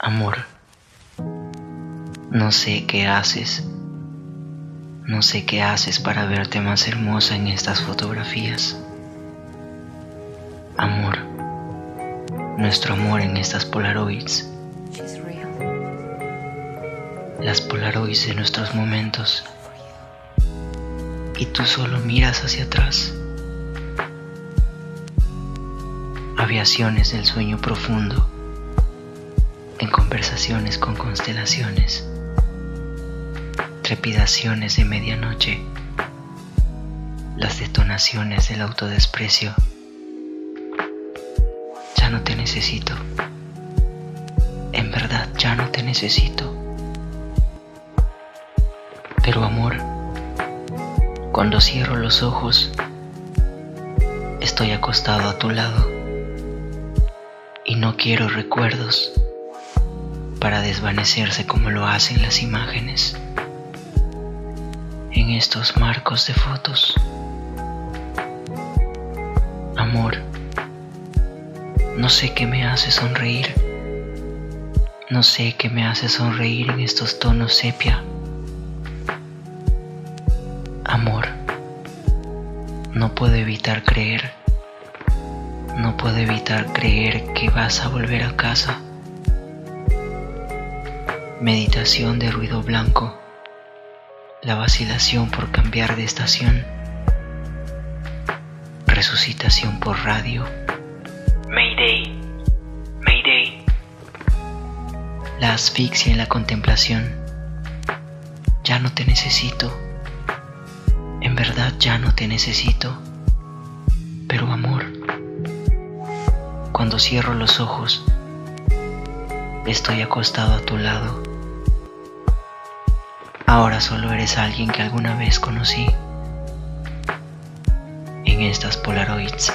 Amor, no sé qué haces, no sé qué haces para verte más hermosa en estas fotografías. Amor, nuestro amor en estas Polaroids. Las Polaroids de nuestros momentos. Y tú solo miras hacia atrás. Aviaciones del sueño profundo. En conversaciones con constelaciones. Trepidaciones de medianoche. Las detonaciones del autodesprecio. Ya no te necesito. En verdad, ya no te necesito. Pero amor, cuando cierro los ojos, estoy acostado a tu lado y no quiero recuerdos para desvanecerse como lo hacen las imágenes en estos marcos de fotos. Amor, no sé qué me hace sonreír, no sé qué me hace sonreír en estos tonos sepia. Amor, no puedo evitar creer, no puedo evitar creer que vas a volver a casa. Meditación de ruido blanco, la vacilación por cambiar de estación, resucitación por radio. Mayday, Mayday. La asfixia en la contemplación. Ya no te necesito. En verdad ya no te necesito, pero amor, cuando cierro los ojos, estoy acostado a tu lado. Ahora solo eres alguien que alguna vez conocí en estas Polaroids.